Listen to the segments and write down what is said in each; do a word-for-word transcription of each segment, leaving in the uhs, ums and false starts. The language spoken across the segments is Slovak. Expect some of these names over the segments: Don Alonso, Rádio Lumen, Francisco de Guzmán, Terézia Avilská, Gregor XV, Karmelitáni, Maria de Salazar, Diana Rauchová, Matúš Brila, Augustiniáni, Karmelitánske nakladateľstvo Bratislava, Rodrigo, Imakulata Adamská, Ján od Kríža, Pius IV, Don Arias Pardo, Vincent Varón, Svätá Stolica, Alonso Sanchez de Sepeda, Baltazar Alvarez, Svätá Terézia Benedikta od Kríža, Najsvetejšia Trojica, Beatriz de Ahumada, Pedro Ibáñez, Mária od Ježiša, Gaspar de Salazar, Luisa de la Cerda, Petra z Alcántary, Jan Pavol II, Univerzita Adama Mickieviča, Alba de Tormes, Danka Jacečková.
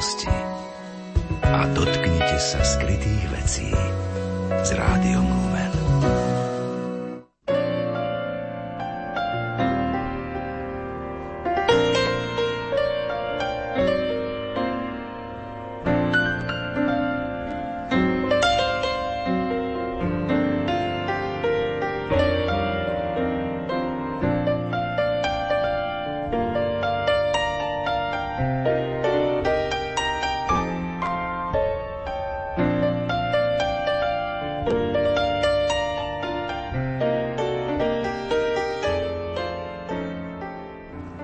milosti a dotknite sa skrytých vecí s Rádiom Lumen.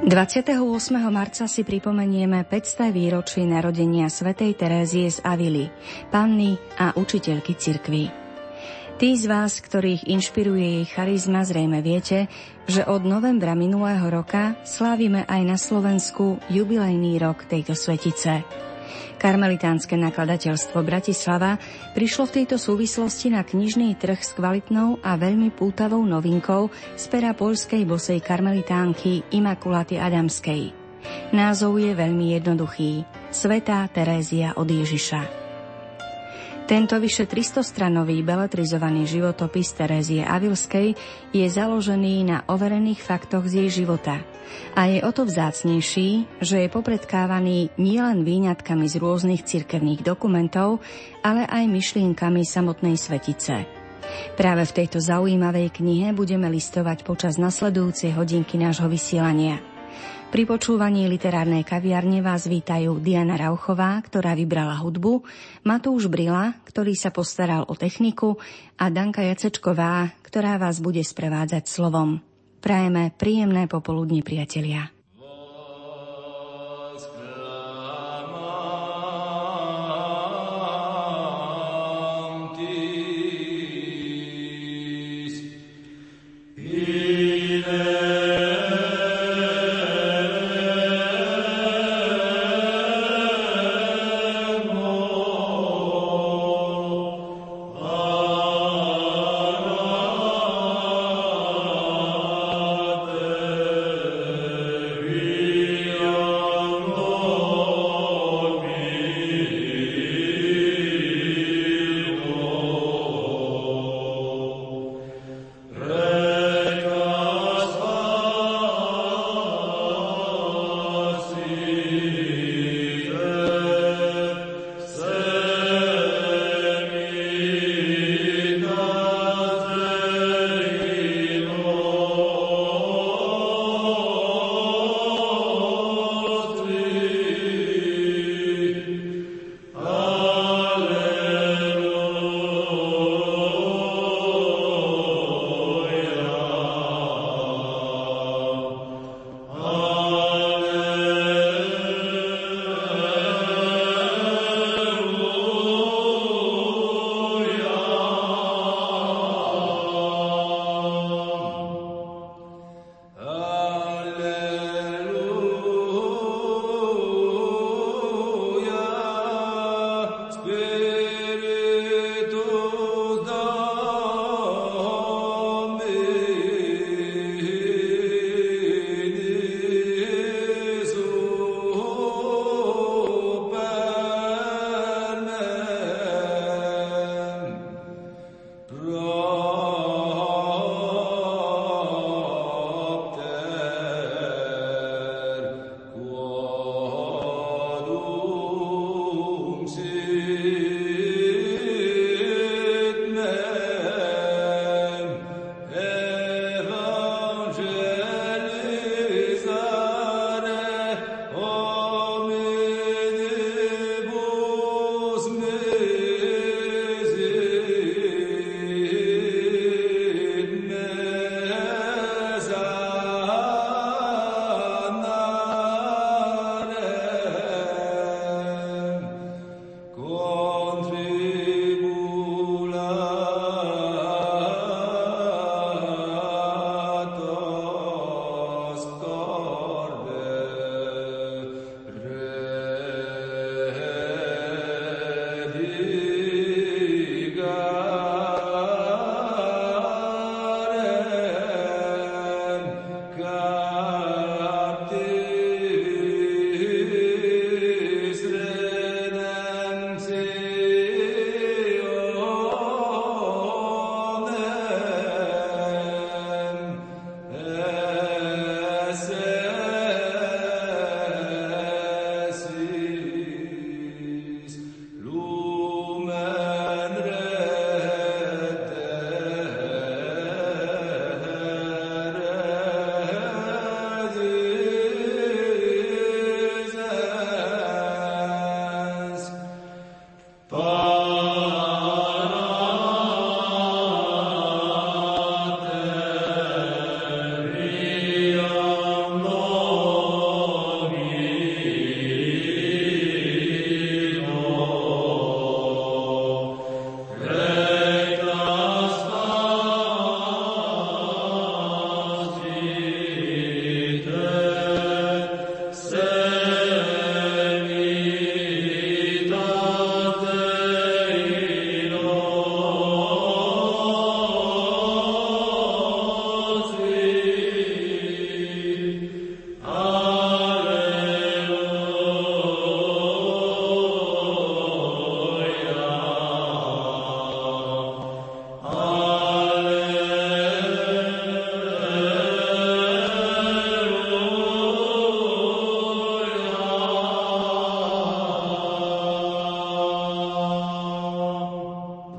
dvadsiateho ôsmeho marca si pripomenieme päťsté výročie narodenia svätej Terézie z Avily, panny a učiteľky cirkvi. Tí z vás, ktorých inšpiruje jej charizma, zrejme viete, že od novembra minulého roka slávime aj na Slovensku jubilejný rok tejto svetice. Karmelitánske nakladateľstvo Bratislava prišlo v tejto súvislosti na knižný trh s kvalitnou a veľmi pútavou novinkou z pera poľskej bosej karmelitánky Imakulaty Adamskej. Názov je veľmi jednoduchý – Svätá Terézia od Ježiša. Tento vyše tristostranový beletrizovaný životopis Terézie Avilskej je založený na overených faktoch z jej života a je o to vzácnejší, že je popredkávaný nielen výňatkami z rôznych cirkevných dokumentov, ale aj myšlienkami samotnej svetice. Práve v tejto zaujímavej knihe budeme listovať počas nasledujúcej hodinky nášho vysielania. Pri počúvaní literárnej kaviarne vás vítajú Diana Rauchová, ktorá vybrala hudbu, Matúš Brila, ktorý sa postaral o techniku a Danka Jacečková, ktorá vás bude sprevádzať slovom. Prajeme príjemné popoludnie, priatelia.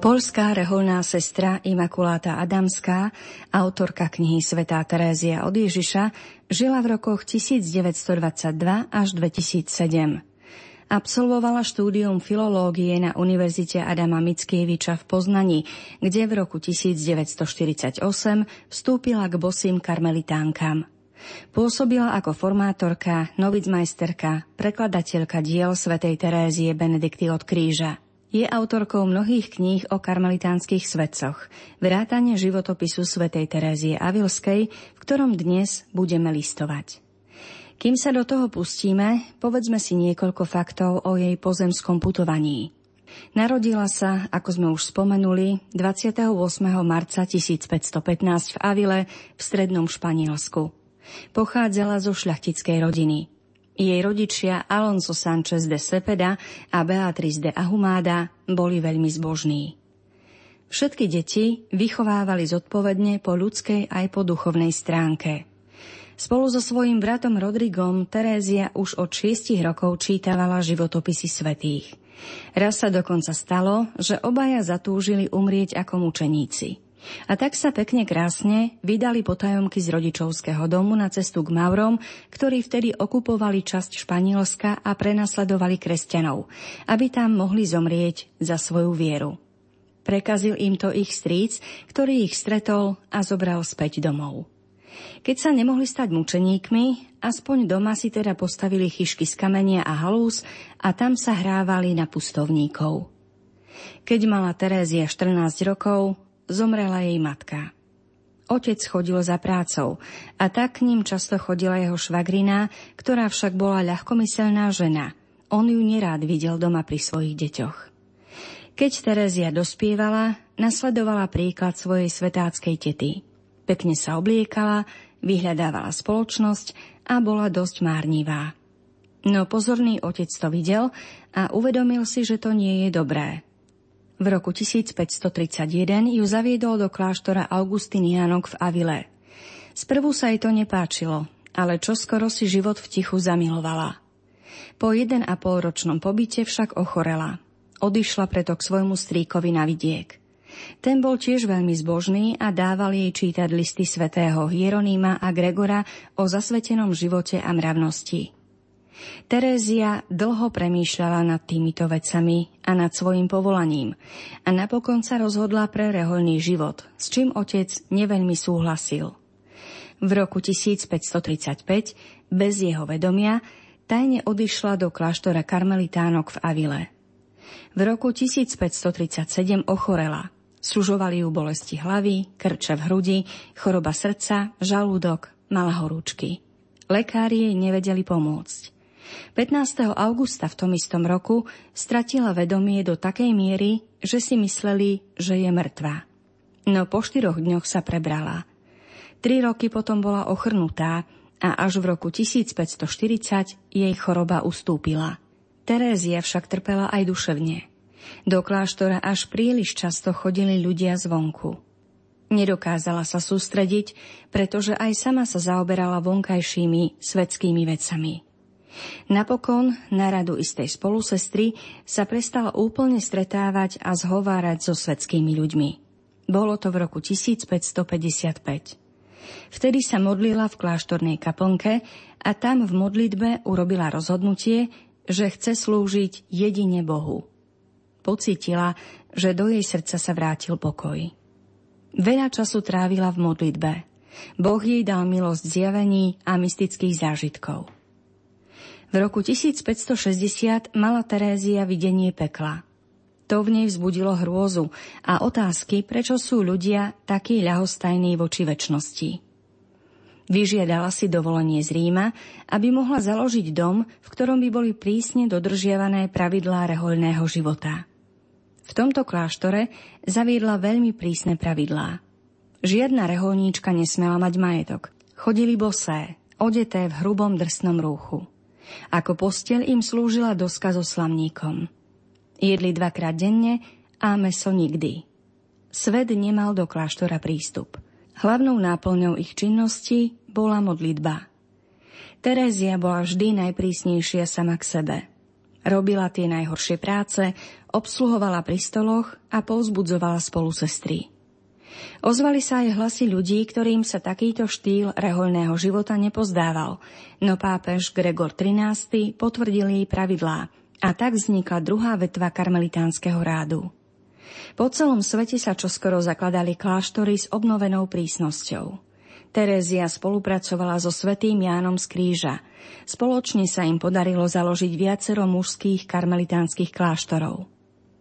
Poľská reholná sestra Imakulata Adamská, autorka knihy Svätá Terézia od Ježiša, žila v rokoch devätnásť dvadsaťdva až dvetisícsedem. Absolvovala štúdium filológie na Univerzite Adama Mickieviča v Poznaní, kde v roku devätnásť štyridsaťosem vstúpila k bosým karmelitánkam. Pôsobila ako formátorka, novicmajsterka, prekladateľka diel svätej Terézie Benedikty od Kríža. Je autorkou mnohých kníh o karmelitánskych svätcoch, vrátane životopisu svätej Terézie Avilskej, v ktorom dnes budeme listovať. Kým sa do toho pustíme, povedzme si niekoľko faktov o jej pozemskom putovaní. Narodila sa, ako sme už spomenuli, dvadsiateho ôsmeho marca tisícpäťstopätnásť v Avile v strednom Španielsku. Pochádzala zo šľachtickej rodiny. Jej rodičia Alonso Sanchez de Sepeda a Beatriz de Ahumada boli veľmi zbožní. Všetky deti vychovávali zodpovedne po ľudskej aj po duchovnej stránke. Spolu so svojím bratom Rodrigom Terézia už od šiestich rokov čítavala životopisy svätých. Raz sa dokonca stalo, že obaja zatúžili umrieť ako mučeníci. A tak sa pekne krásne vydali potajomky z rodičovského domu na cestu k Maurom, ktorí vtedy okupovali časť Španielska a prenasledovali kresťanov, aby tam mohli zomrieť za svoju vieru. Prekazil im to ich strýc, ktorý ich stretol a zobral späť domov. Keď sa nemohli stať mučeníkmi, aspoň doma si teda postavili chyšky z kamenia a halúz a tam sa hrávali na pustovníkov. Keď mala Terézia štrnásť rokov, zomrela jej matka. Otec chodil za prácou a tak k ním často chodila jeho švagrina, ktorá však bola ľahkomyselná žena. On ju nerád videl doma pri svojich deťoch. Keď Terézia dospievala, nasledovala príklad svojej svetáckej tety. Pekne sa obliekala, vyhľadávala spoločnosť a bola dosť márnivá. No pozorný otec to videl a uvedomil si, že to nie je dobré. V roku tisícpäťstotridsaťjeden ju zaviedol do kláštora Augustiniánok v Avile. Sprvu sa jej to nepáčilo, ale čoskoro si život v tichu zamilovala. Po jeden a polročnom pobyte však ochorela. Odišla preto k svojmu strýkovi na vidiek. Ten bol tiež veľmi zbožný a dával jej čítať listy svätého Hieronýma a Gregora o zasvetenom živote a mravnosti. Terézia dlho premýšľala nad týmito vecami a nad svojim povolaním a napokon sa rozhodla pre rehoľný život, s čím otec neveľmi súhlasil. V roku tisícpäťstotridsaťpäť bez jeho vedomia tajne odišla do kláštora karmelitánok v Avile. V roku tisícpäťstotridsaťsedem ochorela. Sužovali ju bolesti hlavy, krče v hrudi, choroba srdca, žalúdok, mala horúčky. Lekári jej nevedeli pomôcť. pätnásteho augusta v tom istom roku stratila vedomie do takej miery, že si mysleli, že je mŕtva. No po štyroch dňoch sa prebrala. Tri roky potom bola ochrnutá a až v roku tisícpäťstoštyridsať jej choroba ustúpila. Terézia však trpela aj duševne. Do kláštora až príliš často chodili ľudia zvonku. Nedokázala sa sústrediť, pretože aj sama sa zaoberala vonkajšími svetskými vecami. Napokon, na radu istej spolusestry, sa prestala úplne stretávať a zhovárať so svetskými ľuďmi. Bolo to v roku tisícpäťstopäťdesiatpäť. Vtedy sa modlila v kláštornej kaplnke a tam v modlitbe urobila rozhodnutie, že chce slúžiť jedine Bohu. Pocítila, že do jej srdca sa vrátil pokoj. Veľa času trávila v modlitbe. Boh jej dal milosť zjavení a mystických zážitkov. V roku tisícpäťstošesťdesiat mala Terézia videnie pekla. To v nej vzbudilo hrôzu a otázky, prečo sú ľudia takí ľahostajní voči večnosti. Vyžiadala si dovolenie z Ríma, aby mohla založiť dom, v ktorom by boli prísne dodržiavané pravidlá rehoľného života. V tomto kláštore zaviedla veľmi prísne pravidlá. Žiadna rehoľníčka nesmela mať majetok. Chodili bosé, odeté v hrubom drsnom rúchu. Ako posteľ im slúžila doska so slamníkom. Jedli dvakrát denne a mäso nikdy. Svet nemal do kláštora prístup. Hlavnou náplňou ich činnosti bola modlitba. Terézia bola vždy najprísnejšia sama k sebe. Robila tie najhoršie práce, obsluhovala pri stoloch a povzbudzovala spolu sestry. Ozvali sa aj hlasy ľudí, ktorým sa takýto štýl rehoľného života nepozdával, no pápež Gregor trinásty potvrdil jej pravidlá a tak vznikla druhá vetva karmelitánskeho rádu. Po celom svete sa čoskoro zakladali kláštory s obnovenou prísnosťou. Terézia spolupracovala so svätým Jánom z Kríža. Spoločne sa im podarilo založiť viacero mužských karmelitánskych kláštorov.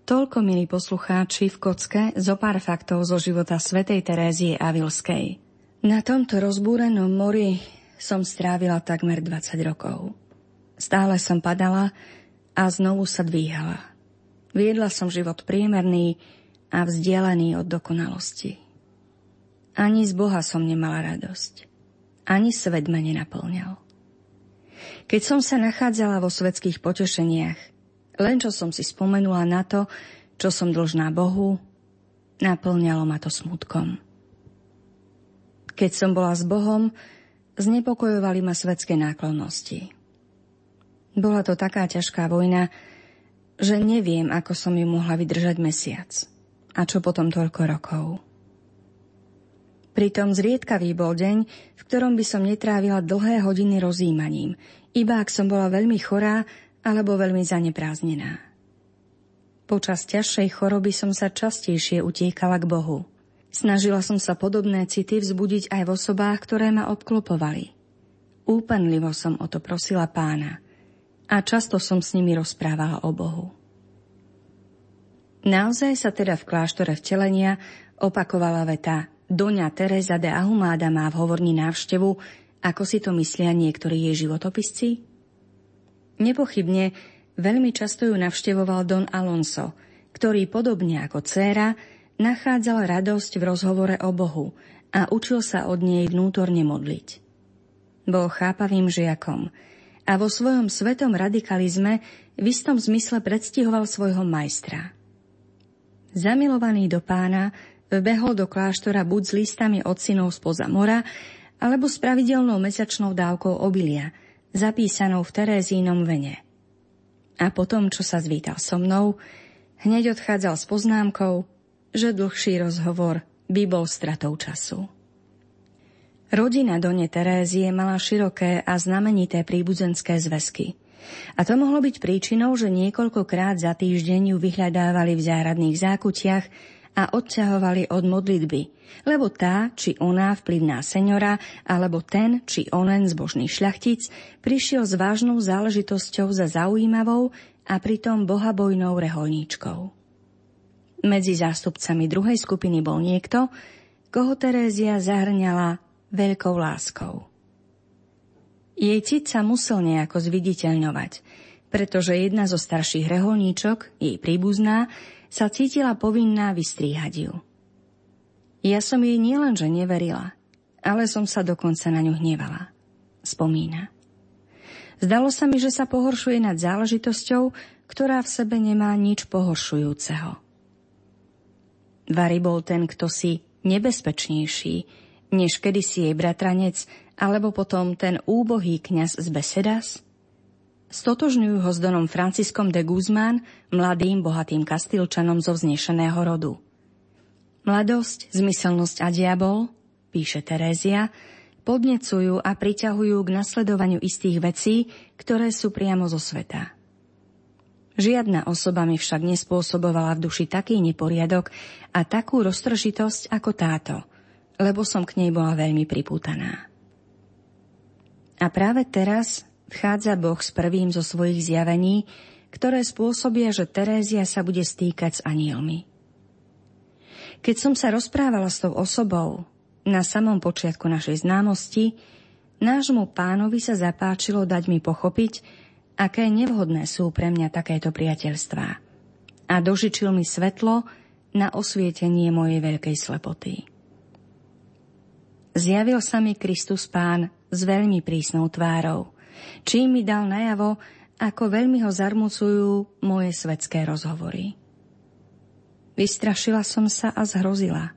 Toľko, milí poslucháči, v kocke zo pár faktov zo života svätej Terézie Avilskej. Na tomto rozbúrenom mori som strávila takmer dvadsať rokov. Stále som padala a znovu sa dvíhala. Viedla som život priemerný a vzdialený od dokonalosti. Ani z Boha som nemala radosť. Ani svet ma nenaplňal. Keď som sa nachádzala vo svetských potešeniach, len čo som si spomenula na to, čo som dlžná Bohu, naplňalo ma to smútkom. Keď som bola s Bohom, znepokojovali ma svetské náklonnosti. Bola to taká ťažká vojna, že neviem, ako som ju mohla vydržať mesiac. A čo potom toľko rokov. Pritom zriedkavý bol deň, v ktorom by som netrávila dlhé hodiny rozjímaním, iba ak som bola veľmi chorá, alebo veľmi zanepráznená. Počas ťažšej choroby som sa častejšie utiekala k Bohu. Snažila som sa podobné city vzbudiť aj v osobách, ktoré ma obklopovali. Úpenlivo som o to prosila Pána a často som s nimi rozprávala o Bohu. Naozaj sa teda v kláštore vtelenia opakovala veta: Doňa Terézia de Ahumada má v hovorni návštevu, ako si to myslia niektorí jej životopisci? Nepochybne veľmi často ju navštevoval Don Alonso, ktorý podobne ako dcéra nachádzal radosť v rozhovore o Bohu a učil sa od nej vnútorne modliť. Bol chápavým žiakom a vo svojom svetom radikalizme v istom zmysle predstihoval svojho majstra. Zamilovaný do Pána vbehol do kláštora buď s listami od synov spoza mora, alebo s pravidelnou mesačnou dávkou obilia, zapísanou v Terézínom vene. A potom, čo sa zvítal so mnou, hneď odchádzal s poznámkou, že dlhší rozhovor by bol stratou času. Rodina Done Terézie mala široké a znamenité príbuzenské zväzky. A to mohlo byť príčinou, že niekoľkokrát za týždeň ju vyhľadávali v záhradných zákutiach a odťahovali od modlitby, lebo tá či oná vplyvná seňora alebo ten či onen zbožný šľachtic prišiel s vážnou záležitosťou za zaujímavou a pritom bohabojnou reholníčkou. Medzi zástupcami druhej skupiny bol niekto, koho Terézia zahrňala veľkou láskou. Jej cit sa musel nejako zviditeľňovať, pretože jedna zo starších reholníčok, jej príbuzná, sa cítila povinná vystríhať ju. Ja som jej nielenže neverila, ale som sa dokonca na ňu hnevala, spomína. Zdalo sa mi, že sa pohoršuje nad záležitosťou, ktorá v sebe nemá nič pohoršujúceho. Vary bol ten, kto si nebezpečnejší, než kedysi jej bratranec, alebo potom ten úbohý kňaz z Besedas. Stotožňujú ho s Donom Franciscom de Guzmán, mladým bohatým kastilčanom zo vznešeného rodu. Mladosť, zmyselnosť a diabol, píše Terézia, podnecujú a priťahujú k nasledovaniu istých vecí, ktoré sú priamo zo sveta. Žiadna osoba mi však nespôsobovala v duši taký neporiadok a takú roztržitosť ako táto, lebo som k nej bola veľmi pripútaná. A práve teraz vchádza Boh s prvým zo svojich zjavení, ktoré spôsobia, že Terézia sa bude stýkať s anielmi. Keď som sa rozprávala s tou osobou na samom počiatku našej známosti, nášmu Pánovi sa zapáčilo dať mi pochopiť, aké nevhodné sú pre mňa takéto priateľstvá. A dožičil mi svetlo na osvietenie mojej veľkej slepoty. Zjavil sa mi Kristus Pán s veľmi prísnou tvárou, čím mi dal najavo, ako veľmi ho zarmucujú moje svetské rozhovory. Vystrašila som sa a zhrozila.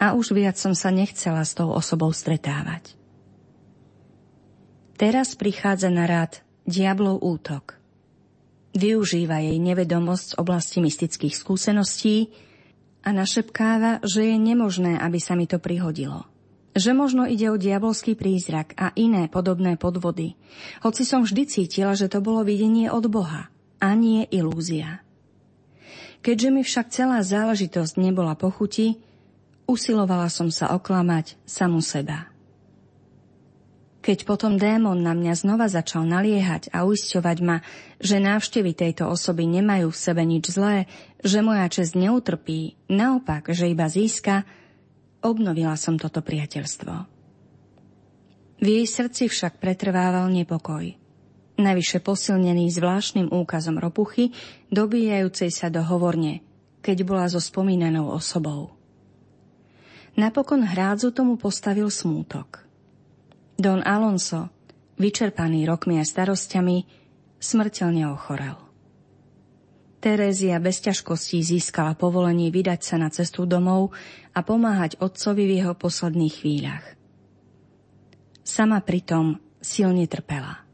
A už viac som sa nechcela s tou osobou stretávať. Teraz prichádza na rád diablov útok. Využíva jej nevedomosť z oblasti mystických skúseností a našepkáva, že je nemožné, aby sa mi to prihodilo. Že možno ide o diabolský prízrak a iné podobné podvody, hoci som vždy cítila, že to bolo videnie od Boha a nie ilúzia. Keďže mi však celá záležitosť nebola po chuti, usilovala som sa oklamať samu seba. Keď potom démon na mňa znova začal naliehať a uisťovať ma, že návštevy tejto osoby nemajú v sebe nič zlé, že moja česť neutrpí, naopak, že iba získa, obnovila som toto priateľstvo. V jej srdci však pretrvával nepokoj, navyše posilnený zvláštnym úkazom ropuchy, dobíjajúcej sa do hovorne, keď bola so spomínanou osobou. Napokon hrádzu tomu postavil smútok. Don Alonso, vyčerpaný rokmi a starostiami, smrteľne ochorel. Terézia bez ťažkostí získala povolenie vydať sa na cestu domov a pomáhať otcovi v jeho posledných chvíľach. Sama pritom silne trpela.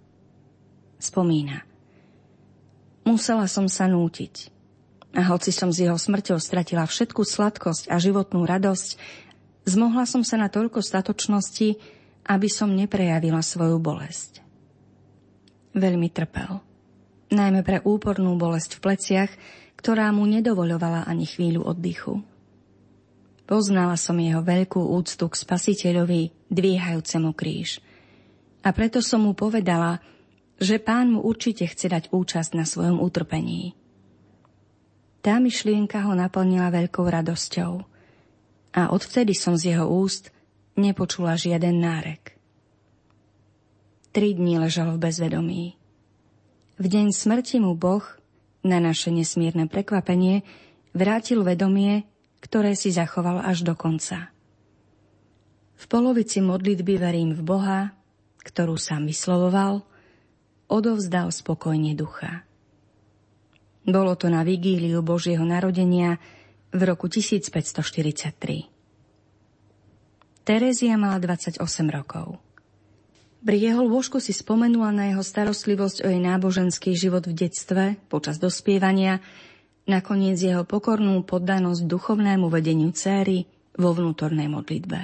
Spomína. Musela som sa nútiť. A hoci som s jeho smrťou stratila všetku sladkosť a životnú radosť, zmohla som sa na toľko statočnosti, aby som neprejavila svoju bolesť. Veľmi trpel, najmä pre úpornú bolesť v pleciach, ktorá mu nedovoľovala ani chvíľu oddychu. Poznala som jeho veľkú úctu k Spasiteľovi, dvíhajúcemu kríž. A preto som mu povedala, že Pán mu určite chce dať účasť na svojom utrpení. Tá myšlienka ho naplnila veľkou radosťou. A odvtedy som z jeho úst nepočula žiaden nárek. Tri dni ležalo v bezvedomí. V deň smrti mu Boh, na naše nesmierne prekvapenie, vrátil vedomie, ktoré si zachoval až do konca. V polovici modlitby verím v Boha, ktorú sám vyslovoval, odovzdal spokojne ducha. Bolo to na vigíliu Božieho narodenia v roku tisícpäťstoštyridsaťtri. Terézia mala dvadsaťosem rokov. Pri jeho lôžku si spomenula na jeho starostlivosť o jej náboženský život v detstve, počas dospievania, nakoniec jeho pokornú poddanosť duchovnému vedeniu céry vo vnútornej modlitbe.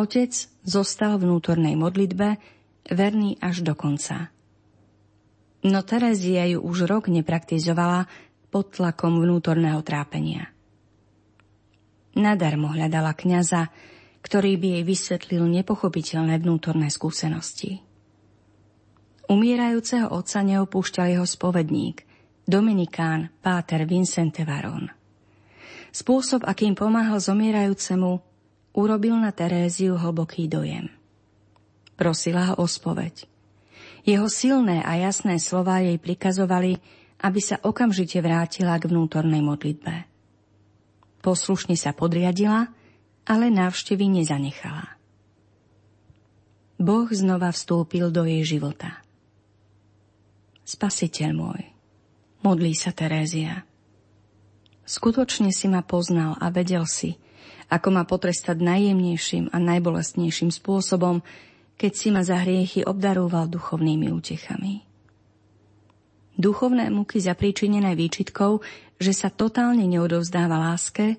Otec zostal v vnútornej modlitbe verný až do konca. No Terézia ju už rok nepraktizovala pod tlakom vnútorného trápenia. Nadarmo hľadala kňaza, ktorý by jej vysvetlil nepochopiteľné vnútorné skúsenosti. Umierajúceho otca neopúšťal jeho spovedník, dominikán páter Vincent Varón. Spôsob, akým pomáhal zomierajúcemu, urobil na Teréziu hlboký dojem. Prosila ho o spoveď. Jeho silné a jasné slová jej prikazovali, aby sa okamžite vrátila k vnútornej modlitbe. Poslušne sa podriadila, ale návštevy nezanechala. Boh znova vstúpil do jej života. Spasiteľ môj, modlí sa Terézia. Skutočne si ma poznal a vedel si, ako ma potrestať najjemnejším a najbolestnejším spôsobom, keď si ma za hriechy obdarúval duchovnými útechami. Duchovné múky zapríčinené výčitkou, že sa totálne neodovzdáva láske,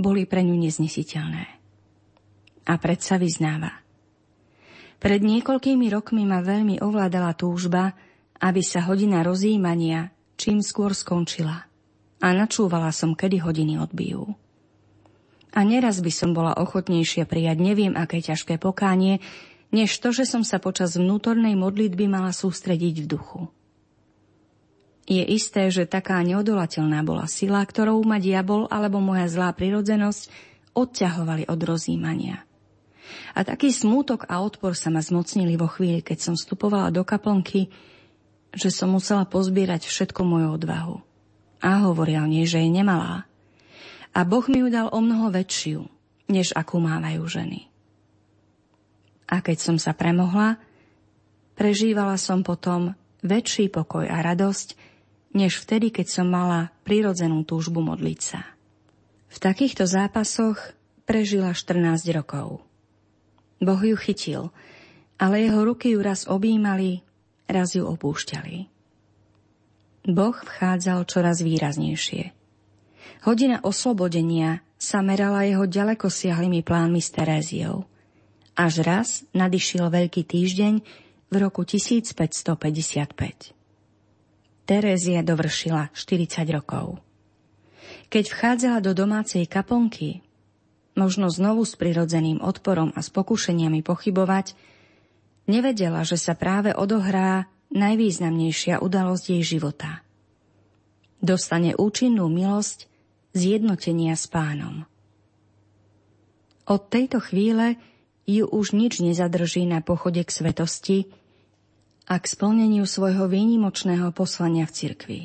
boli pre ňu neznesiteľné. A predsa vyznáva. Pred niekoľkými rokmi ma veľmi ovládala túžba, aby sa hodina rozjímania čím skôr skončila. A načúvala som, kedy hodiny odbijú. A neraz by som bola ochotnejšia prijať neviem aké ťažké pokánie, než to, že som sa počas vnútornej modlitby mala sústrediť v duchu. Je isté, že taká neodolateľná bola sila, ktorou ma diabol alebo moja zlá prirodzenosť odťahovali od rozjímania. A taký smútok a odpor sa ma zmocnili vo chvíli, keď som vstupovala do kaplnky, že som musela pozbierať všetku moju odvahu. A hovoril nej, že je nemalá. A Boh mi ju dal o mnoho väčšiu, než akú mávajú ženy. A keď som sa premohla, prežívala som potom väčší pokoj a radosť, než vtedy, keď som mala prirodzenú túžbu modliť sa. V takýchto zápasoch prežila štrnásť rokov. Boh ju chytil, ale jeho ruky ju raz objímali, raz ju opúšťali. Boh vchádzal čoraz výraznejšie. Hodina oslobodenia sa merala jeho ďalekosiahlymi plánmi s Teréziou. Až raz nadišiel Veľký týždeň v roku tisícpäťstopäťdesiatpäť. Terézia dovršila štyridsať rokov. Keď vchádzala do domácej kaponky, možno znovu s prirodzeným odporom a s pokušeniami pochybovať, nevedela, že sa práve odohrá najvýznamnejšia udalosť jej života. Dostane účinnú milosť zjednotenia s Pánom. Od tejto chvíle ju už nič nezadrží na pochode k svetosti a k splneniu svojho výnimočného poslania v cirkvi.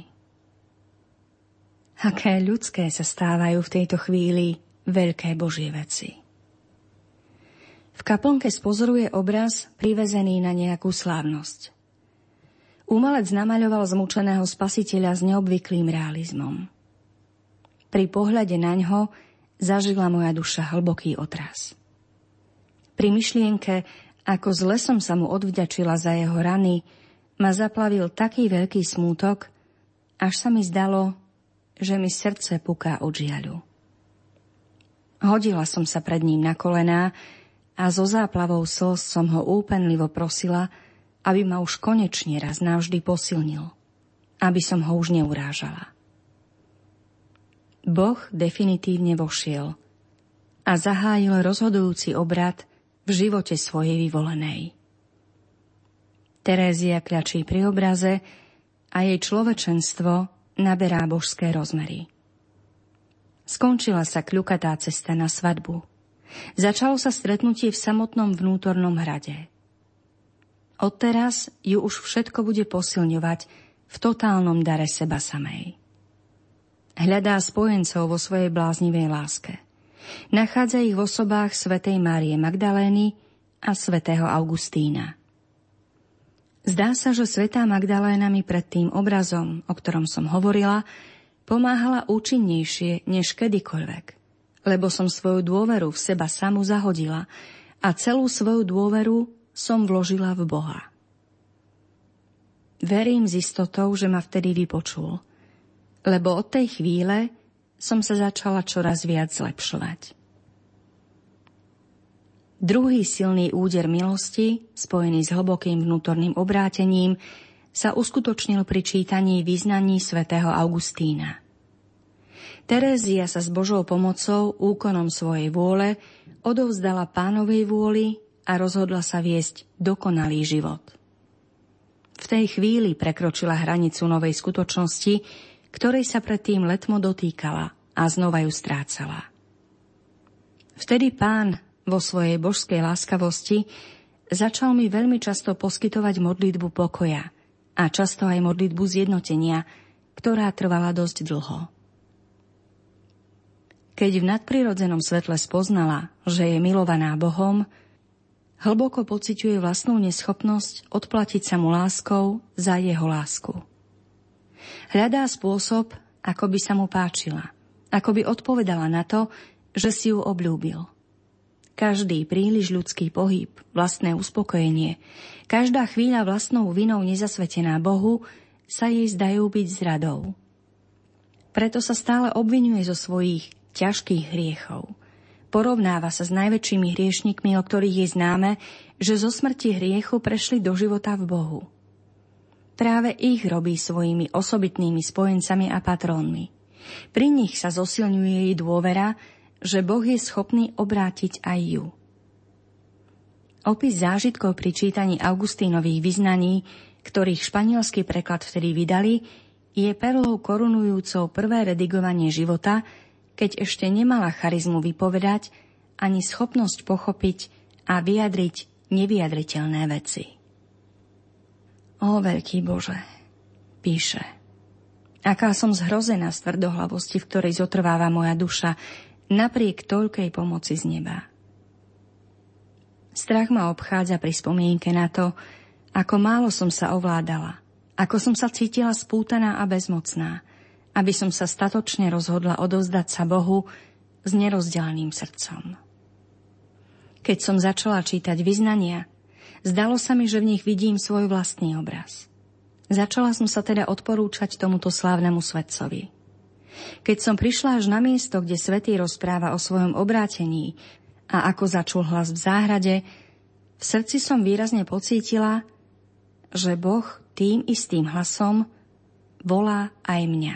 Aké ľudské sa stávajú v tejto chvíli veľké Božie veci. V kaplnke spozoruje obraz privezený na nejakú slávnosť. Umelec namaľoval zmučeného spasiteľa s neobvyklým realizmom. Pri pohľade naňho zažila moja duša hlboký otras. Pri myšlienke, ako s lesom sa mu odvďačila za jeho rany, ma zaplavil taký veľký smútok, až sa mi zdalo, že mi srdce puká od žiaľu. Hodila som sa pred ním na kolená a so záplavou slz som ho úpenlivo prosila, aby ma už konečne raz navždy posilnil, aby som ho už neurážala. Boh definitívne vošiel a zahájil rozhodujúci obrad v živote svojej vyvolenej. Terézia kľačí pri obraze a jej človečenstvo naberá božské rozmery. Skončila sa kľukatá cesta na svadbu. Začalo sa stretnutie v samotnom vnútornom hrade. Odteraz ju už všetko bude posilňovať v totálnom dare seba samej. Hľadá spojencov vo svojej bláznivej láske. Nachádza ich v osobách svätej Márie Magdalény a svätého Augustína. Zdá sa, že svätá Magdaléna mi pred tým obrazom, o ktorom som hovorila, pomáhala účinnejšie než kedykoľvek, lebo som svoju dôveru v seba samu zahodila a celú svoju dôveru som vložila v Boha. Verím s istotou, že ma vtedy vypočul, lebo od tej chvíle som sa začala čoraz viac zlepšovať. Druhý silný úder milosti, spojený s hlbokým vnútorným obrátením, sa uskutočnil pri čítaní vyznaní svätého Augustína. Terézia sa s Božou pomocou, úkonom svojej vôle, odovzdala Pánovej vôli a rozhodla sa viesť dokonalý život. V tej chvíli prekročila hranicu novej skutočnosti, ktorej sa predtým letmo dotýkala a znova ju strácala. Vtedy Pán vo svojej božskej láskavosti začal mi veľmi často poskytovať modlitbu pokoja a často aj modlitbu zjednotenia, ktorá trvala dosť dlho. Keď v nadprirodzenom svetle spoznala, že je milovaná Bohom, hlboko pociťuje vlastnú neschopnosť odplatiť sa mu láskou za jeho lásku. Hľadá spôsob, ako by sa mu páčila, ako by odpovedala na to, že si ju obľúbil. Každý príliš ľudský pohyb, vlastné uspokojenie, každá chvíľa vlastnou vinou nezasvetená Bohu sa jej zdajú byť zradou. Preto sa stále obvinuje zo svojich ťažkých hriechov. Porovnáva sa s najväčšími hriešnikmi, o ktorých je známe, že zo smrti hriechu prešli do života v Bohu. Práve ich robí svojimi osobitnými spojencami a patrónmi. Pri nich sa zosilňuje jej dôvera, že Boh je schopný obrátiť aj ju. Opis zážitkov pri čítaní Augustínových vyznaní, ktorých španielský preklad vtedy vydali, je perlou korunujúcou prvé redigovanie života, keď ešte nemala charizmu vypovedať ani schopnosť pochopiť a vyjadriť nevyjadriteľné veci. O veľký Bože, píše, aká som zhrozená z tvrdohlavosti, v ktorej zotrváva moja duša, napriek toľkej pomoci z neba. Strach ma obchádza pri spomienke na to, ako málo som sa ovládala, ako som sa cítila spútaná a bezmocná, aby som sa statočne rozhodla odovzdať sa Bohu s nerozdeleným srdcom. Keď som začala čítať vyznania, zdalo sa mi, že v nich vidím svoj vlastný obraz. Začala som sa teda odporúčať tomuto slávnemu svetcovi. Keď som prišla až na miesto, kde svätý rozpráva o svojom obrátení a ako začul hlas v záhrade, v srdci som výrazne pocítila, že Boh tým istým hlasom volá aj mňa.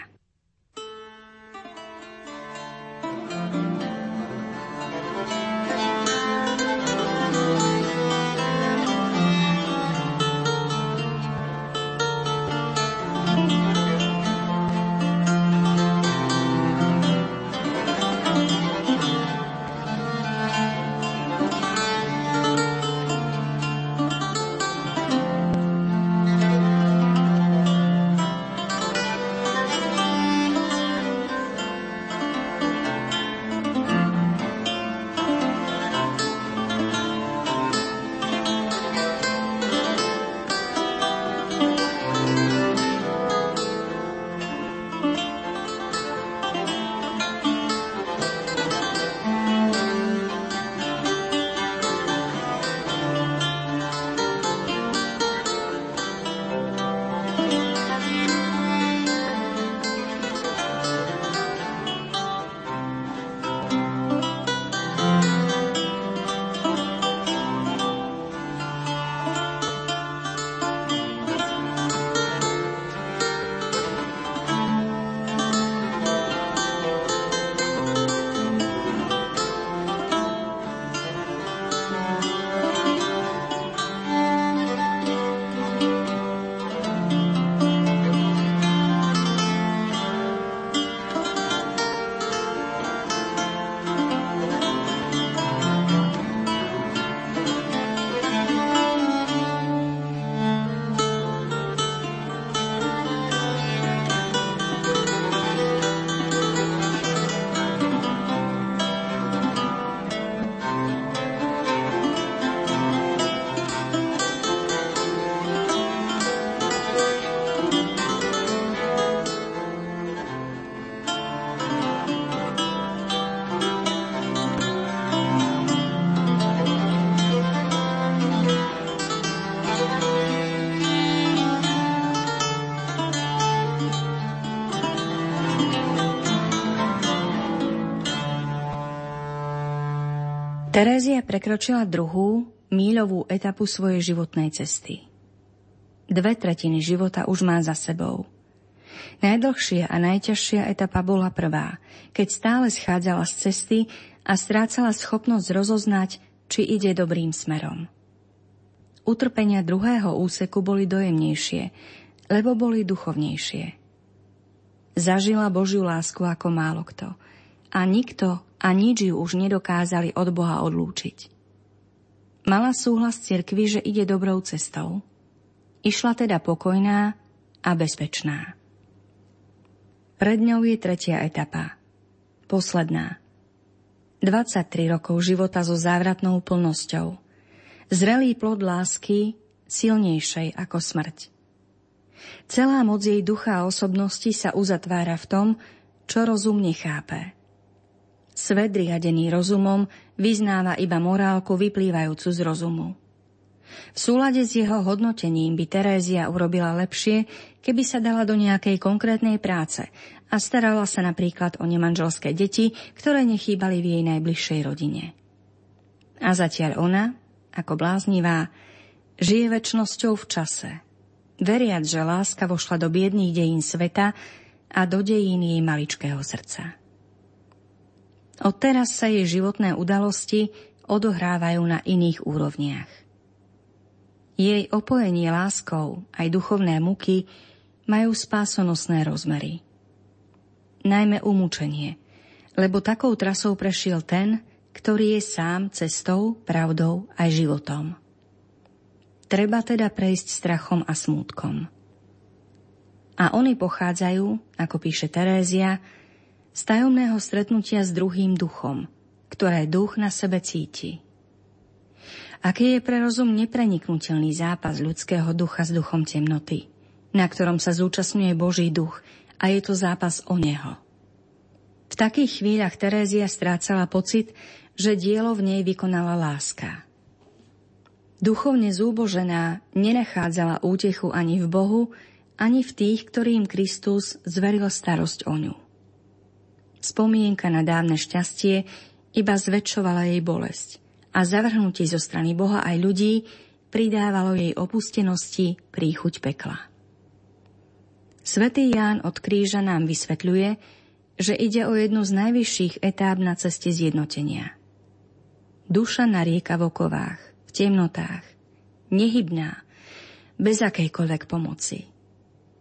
Terézia prekročila druhú, míľovú etapu svojej životnej cesty. Dve tretiny života už má za sebou. Najdlhšia a najťažšia etapa bola prvá, keď stále schádzala z cesty a strácala schopnosť rozoznať, či ide dobrým smerom. Utrpenia druhého úseku boli dojemnejšie, lebo boli duchovnejšie. Zažila Božiu lásku ako málo kto a nikto a nič ju už nedokázali od Boha odlúčiť. Mala súhlas cirkvi, že ide dobrou cestou. Išla teda pokojná a bezpečná. Pred ňou je tretia etapa. Posledná. dvadsaťtri rokov života so závratnou plnosťou. Zrelý plod lásky, silnejšej ako smrť. Celá moc jej ducha a osobnosti sa uzatvára v tom, čo rozum nechápe. Svet riadený rozumom vyznáva iba morálku vyplývajúcu z rozumu. V súlade s jeho hodnotením by Terézia urobila lepšie, keby sa dala do nejakej konkrétnej práce a starala sa napríklad o nemanželské deti, ktoré nechýbali v jej najbližšej rodine. A zatiaľ ona, ako bláznivá, žije večnosťou v čase, veriac, že láska vošla do biedných dejín sveta a do dejín jej maličkého srdca. Odteraz sa jej životné udalosti odohrávajú na iných úrovniach. Jej opojenie láskou aj duchovné múky majú spásonosné rozmery. Najmä umúčenie, lebo takou trasou prešiel ten, ktorý je sám cestou, pravdou aj životom. Treba teda prejsť strachom a smútkom. A oni pochádzajú, ako píše Terézia, z tajomného stretnutia s druhým duchom, ktoré duch na sebe cíti. Aký je pre rozum nepreniknutelný zápas ľudského ducha s duchom temnoty, na ktorom sa zúčastňuje Boží duch a je to zápas o neho. V takých chvíľach Terézia strácala pocit, že dielo v nej vykonala láska. Duchovne zúbožená nenachádzala útechu ani v Bohu, ani v tých, ktorým Kristus zveril starosť o ňu. Spomienka na dávne šťastie iba zväčšovala jej bolesť a zavrhnutie zo strany Boha aj ľudí pridávalo jej opustenosti príchuť pekla. Svätý Ján od Kríža nám vysvetľuje, že ide o jednu z najvyšších etáp na ceste zjednotenia. Duša narieka v okovách, v temnotách, nehybná, bez akejkoľvek pomoci.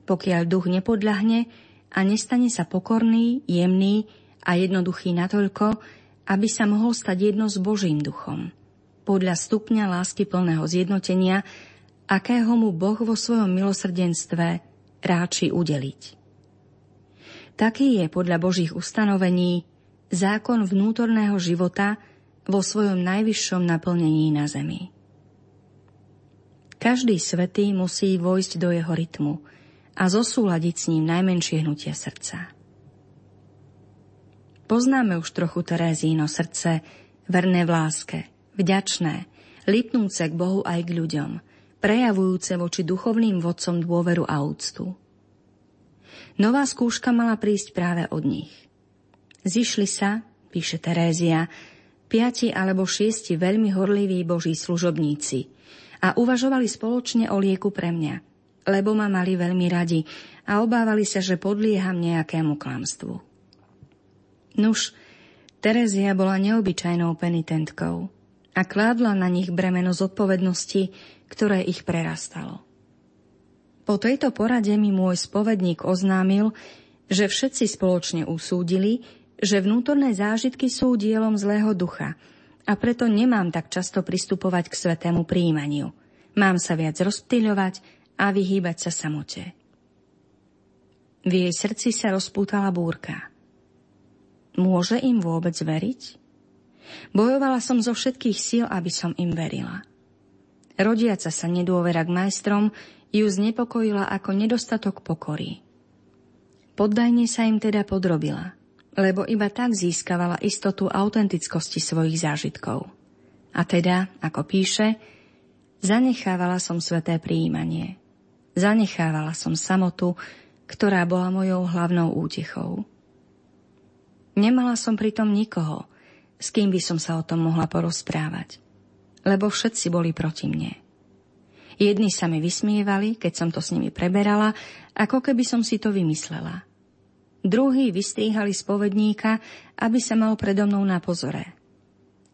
Pokiaľ duch nepodľahne a nestane sa pokorný, jemný a jednoduchý natoľko, aby sa mohol stať jedno s Božím duchom, podľa stupňa lásky plného zjednotenia, akého mu Boh vo svojom milosrdenstve ráči udeliť. Taký je podľa Božích ustanovení zákon vnútorného života vo svojom najvyššom naplnení na zemi. Každý svätý musí vojsť do jeho rytmu a zosúladiť s ním najmenšie hnutia srdca. Poznáme už trochu Terézino srdce, verné v láske, vďačné, lipnúce k Bohu aj k ľuďom, prejavujúce voči duchovným vodcom dôveru a úctu. Nová skúška mala prísť práve od nich. Zišli sa, píše Terézia, piati alebo šiesti veľmi horliví Boží služobníci a uvažovali spoločne o lieku pre mňa, lebo ma mali veľmi radi a obávali sa, že podlieham nejakému klamstvu. Nuž, Terézia bola neobyčajnou penitentkou a kládla na nich bremeno zodpovednosti, ktoré ich prerastalo. Po tejto porade mi môj spovedník oznámil, že všetci spoločne usúdili, že vnútorné zážitky sú dielom zlého ducha a preto nemám tak často pristupovať k svätému prijímaniu. Mám sa viac rozptýľovať a vyhýbať sa samote. V jej srdci sa rozpútala búrka. Môže im vôbec veriť? Bojovala som zo všetkých síl, aby som im verila. Rodiaca sa nedôvera k majstrom ju znepokojila ako nedostatok pokory. Poddajne sa im teda podrobila, lebo iba tak získavala istotu autentickosti svojich zážitkov. A teda, ako píše, zanechávala som sväté prijímanie. Zanechávala som samotu, ktorá bola mojou hlavnou útechou. Nemala som pritom nikoho, s kým by som sa o tom mohla porozprávať, lebo všetci boli proti mne. Jedni sa mi vysmievali, keď som to s nimi preberala, ako keby som si to vymyslela. Druhí vystriehali spovedníka, aby sa mal predo mnou na pozore.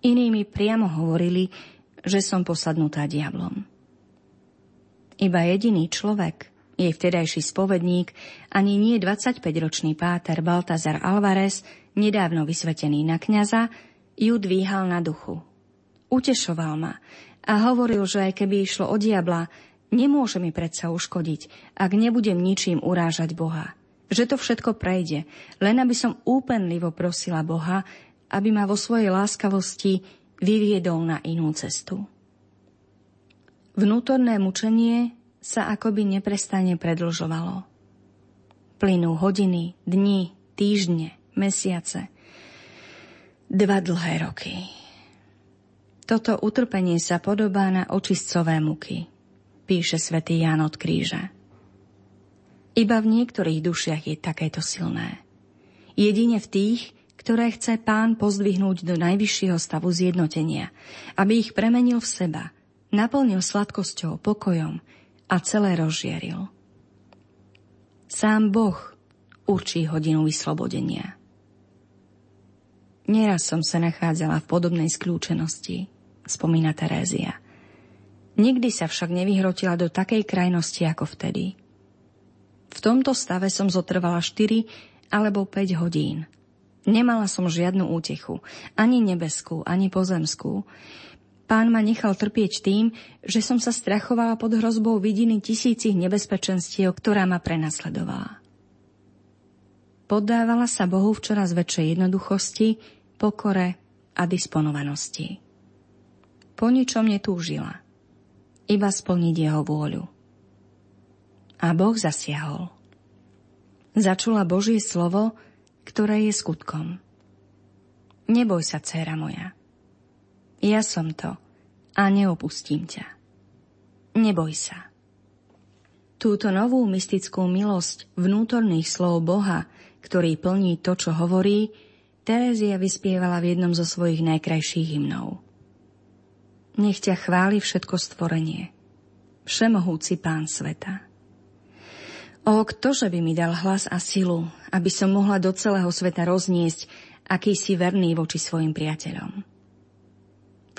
Iní mi priamo hovorili, že som posadnutá diablom. Iba jediný človek, jej vtedajší spovedník, ani nie dvadsaťpäťročný páter Baltazar Alvarez, nedávno vysvetený na kňaza, ju dvíhal na duchu. Utešoval ma a hovoril, že aj keby išlo o diabla, nemôže mi predsa uškodiť, ak nebudem ničím urážať Boha. Že to všetko prejde, len aby som úpenlivo prosila Boha, aby ma vo svojej láskavosti vyviedol na inú cestu. Vnútorné mučenie sa akoby neprestane predĺžovalo. Plynú hodiny, dni, týždne, mesiace. Dva dlhé roky. Toto utrpenie sa podobá na očistcové muky, píše svätý Ján od Kríža. Iba v niektorých dušiach je takéto silné. Jedine v tých, ktoré chce Pán pozdvihnúť do najvyššieho stavu zjednotenia, aby ich premenil v seba, naplnil sladkosťou, pokojom a celé rozžieril. Sám Boh určí hodinu vyslobodenia. Nieraz som sa nachádzala v podobnej skľúčenosti, spomína Terézia. Nikdy sa však nevyhrotila do takej krajnosti ako vtedy. V tomto stave som zotrvala štyri alebo päť hodín. Nemala som žiadnu útechu, ani nebeskú, ani pozemskú. Pán ma nechal trpieť tým, že som sa strachovala pod hrozbou vidiny tisícich nebezpečenstiev, ktorá ma prenasledovala. Poddávala sa Bohu v čoraz väčšej jednoduchosti, pokore a disponovanosti. Po ničom netúžila, iba splniť jeho vôľu. A Boh zasiahol. Začula Božie slovo, ktoré je skutkom. Neboj sa, dcéra moja. Ja som to a neopustím ťa. Neboj sa. túto novú mystickú milosť vnútorných slov Boha, ktorý plní to, čo hovorí, Terézia vyspievala v jednom zo svojich najkrajších hymnov. Nech ťa chváli všetko stvorenie, všemohúci Pán sveta. O, ktože by mi dal hlas a silu, aby som mohla do celého sveta rozniesť, aký si verný voči svojim priateľom.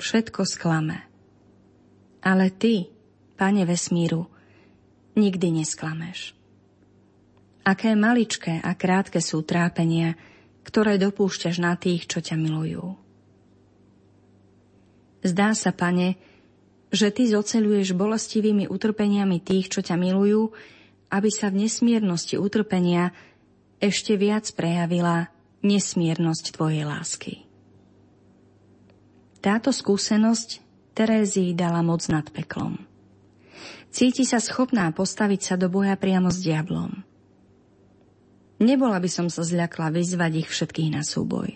Všetko sklame. Ale ty, Pane vesmíru, nikdy nesklameš. Aké maličké a krátke sú trápenia, ktoré dopúšťaš na tých, čo ťa milujú. Zdá sa, Pane, že ty zoceľuješ bolestivými utrpeniami tých, čo ťa milujú, aby sa v nesmiernosti utrpenia ešte viac prejavila nesmiernosť tvojej lásky. Táto skúsenosť Terézii dala moc nad peklom. Cíti sa schopná postaviť sa do boja priamo s diablom. Nebola by som sa zľakla vyzvať ich všetkých na súboj.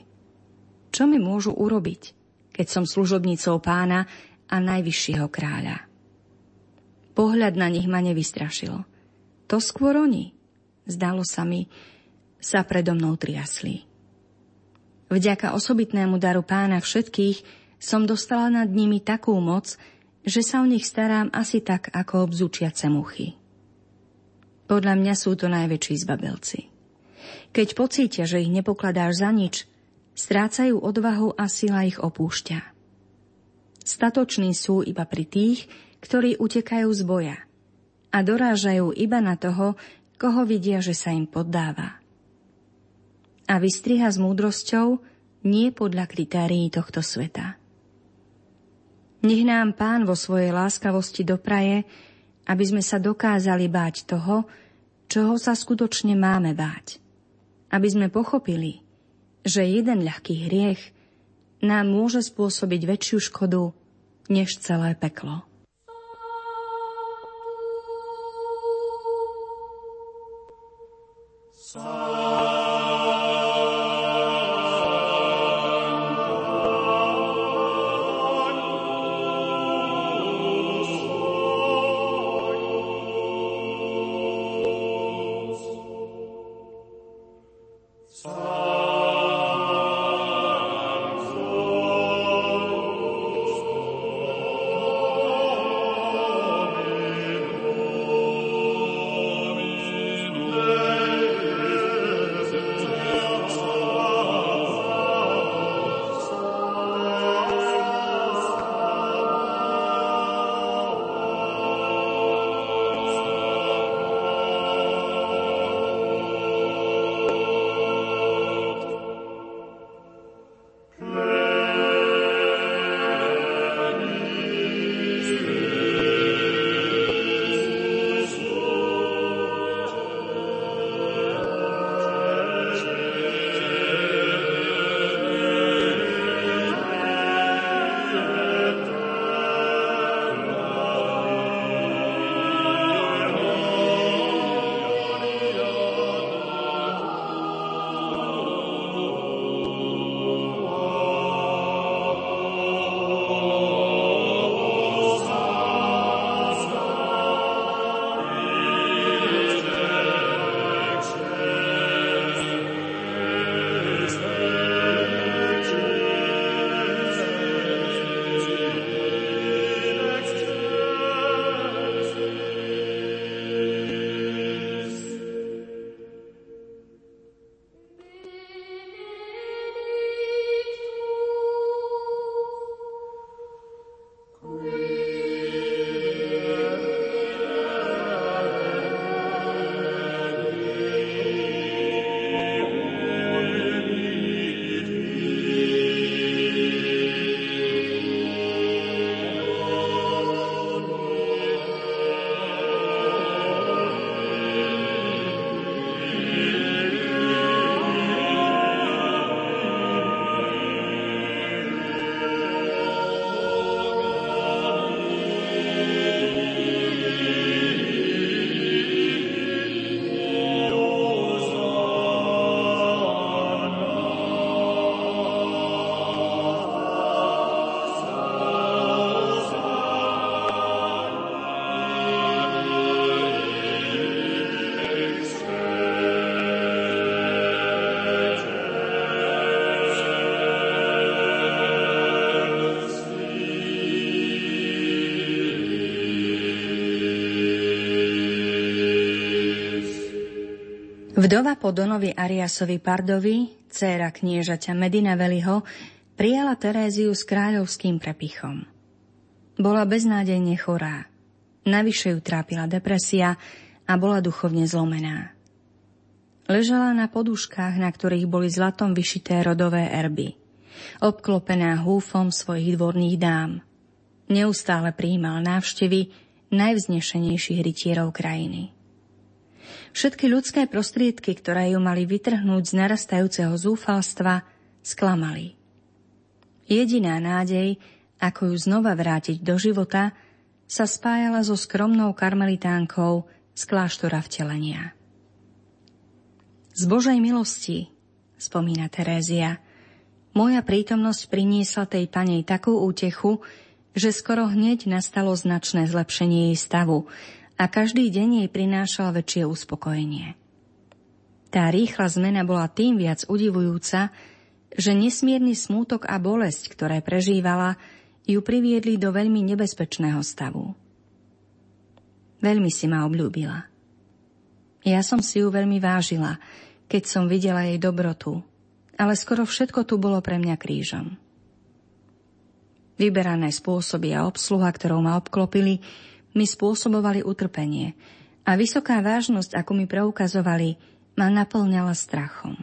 Čo mi môžu urobiť, keď som služobnicou Pána a najvyššieho kráľa? Pohľad na nich ma nevystrašil. To skôr oni, zdalo sa mi, sa predo mnou triasli. Vďaka osobitnému daru Pána všetkých som dostala nad nimi takú moc, že sa o nich starám asi tak, ako obzúčiace muchy. Podľa mňa sú to najväčší zbabelci. Keď pocítia, že ich nepokladáš za nič, strácajú odvahu a sila ich opúšťa. Statoční sú iba pri tých, ktorí utekajú z boja a dorážajú iba na toho, koho vidia, že sa im poddáva. A vystriha s múdrosťou, nie podľa kritérií tohto sveta. Nech nám Pán vo svojej láskavosti dopraje, aby sme sa dokázali báť toho, čoho sa skutočne máme báť. Aby sme pochopili, že jeden ľahký hriech nám môže spôsobiť väčšiu škodu než celé peklo. Vdova po Donovi Ariasovi Pardovi, dcéra kniežaťa Medina Veľkého, prijala Teréziu s kráľovským prepichom. Bola beznádejne chorá. Navyše ju trápila depresia a bola duchovne zlomená. Ležala na poduškách, na ktorých boli zlatom vyšité rodové erby. Obklopená húfom svojich dvorných dám. Neustále prijímal návštevy najvznešenejších rytierov krajiny. Všetky ľudské prostriedky, ktoré ju mali vytrhnúť z narastajúceho zúfalstva, sklamali. Jediná nádej, ako ju znova vrátiť do života, sa spájala so skromnou karmelitánkou z kláštora Vtelenia. Z Božej milosti, spomína Terézia, moja prítomnosť priniesla tej panej takú útechu, že skoro hneď nastalo značné zlepšenie jej stavu, a každý deň jej prinášal väčšie uspokojenie. Tá rýchla zmena bola tým viac udivujúca, že nesmierny smútok a bolesť, ktoré prežívala, ju priviedli do veľmi nebezpečného stavu. Veľmi si ma obľúbila. Ja som si ju veľmi vážila, keď som videla jej dobrotu, ale skoro všetko tu bolo pre mňa krížom. Vyberané spôsoby a obsluha, ktorou ma obklopili, mi spôsobovali utrpenie a vysoká vážnosť, ako mi preukazovali, ma naplňala strachom.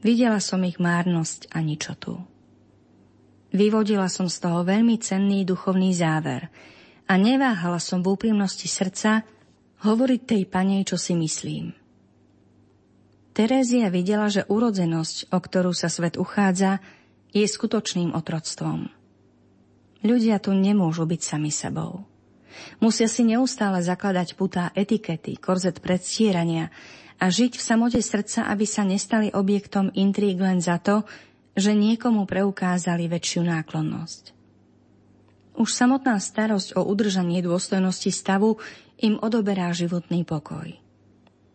Videla som ich márnosť a ničotu. Vyvodila som z toho veľmi cenný duchovný záver a neváhala som v úprimnosti srdca hovoriť tej panej, čo si myslím. Terézia videla, že urodzenosť, o ktorú sa svet uchádza, je skutočným otroctvom. Ľudia tu nemôžu byť sami sebou. Musia si neustále zakladať putá etikety, korzet predstierania a žiť v samote srdca, aby sa nestali objektom intríg len za to, že niekomu preukázali väčšiu náklonnosť. Už samotná starosť o udržanie dôstojnosti stavu im odoberá životný pokoj.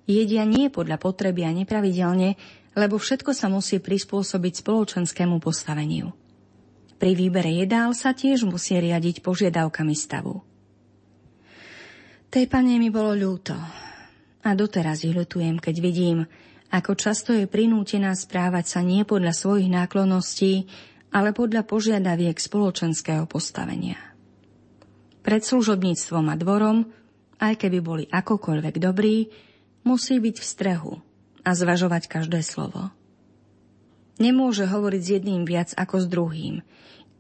Jedia nie podľa potreby a nepravidelne, lebo všetko sa musí prispôsobiť spoločenskému postaveniu. Pri výbere jedál sa tiež musí riadiť požiadavkami stavu. Tej pane mi bolo ľúto a doteraz ich ľutujem, keď vidím, ako často je prinútená správať sa nie podľa svojich náklonností, ale podľa požiadaviek spoločenského postavenia. Pred služobníctvom a dvorom, aj keby boli akokoľvek dobrí, musí byť v strehu a zvažovať každé slovo. Nemôže hovoriť s jedným viac ako s druhým,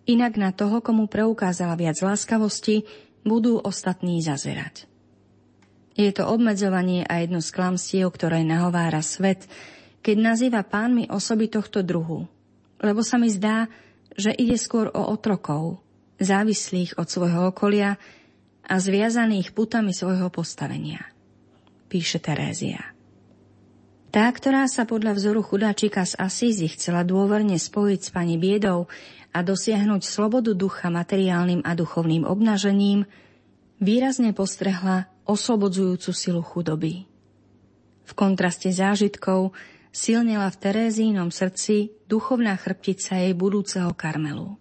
inak na toho, komu preukázala viac láskavosti, budú ostatní zazerať. Je to obmedzovanie a jedno z klamstiev, ktoré nahovára svet, keď nazýva pánmi osoby tohto druhu, lebo sa mi zdá, že ide skôr o otrokov, závislých od svojho okolia a zviazaných putami svojho postavenia, píše Terézia. Tá, ktorá sa podľa vzoru chudáčika z Asízy chcela dôverne spojiť s pani biedou a dosiahnuť slobodu ducha materiálnym a duchovným obnažením, výrazne postrehla oslobodzujúcu silu chudoby. V kontraste zážitkov silnila v Terézínom srdci duchovná chrbtica jej budúceho Karmelu.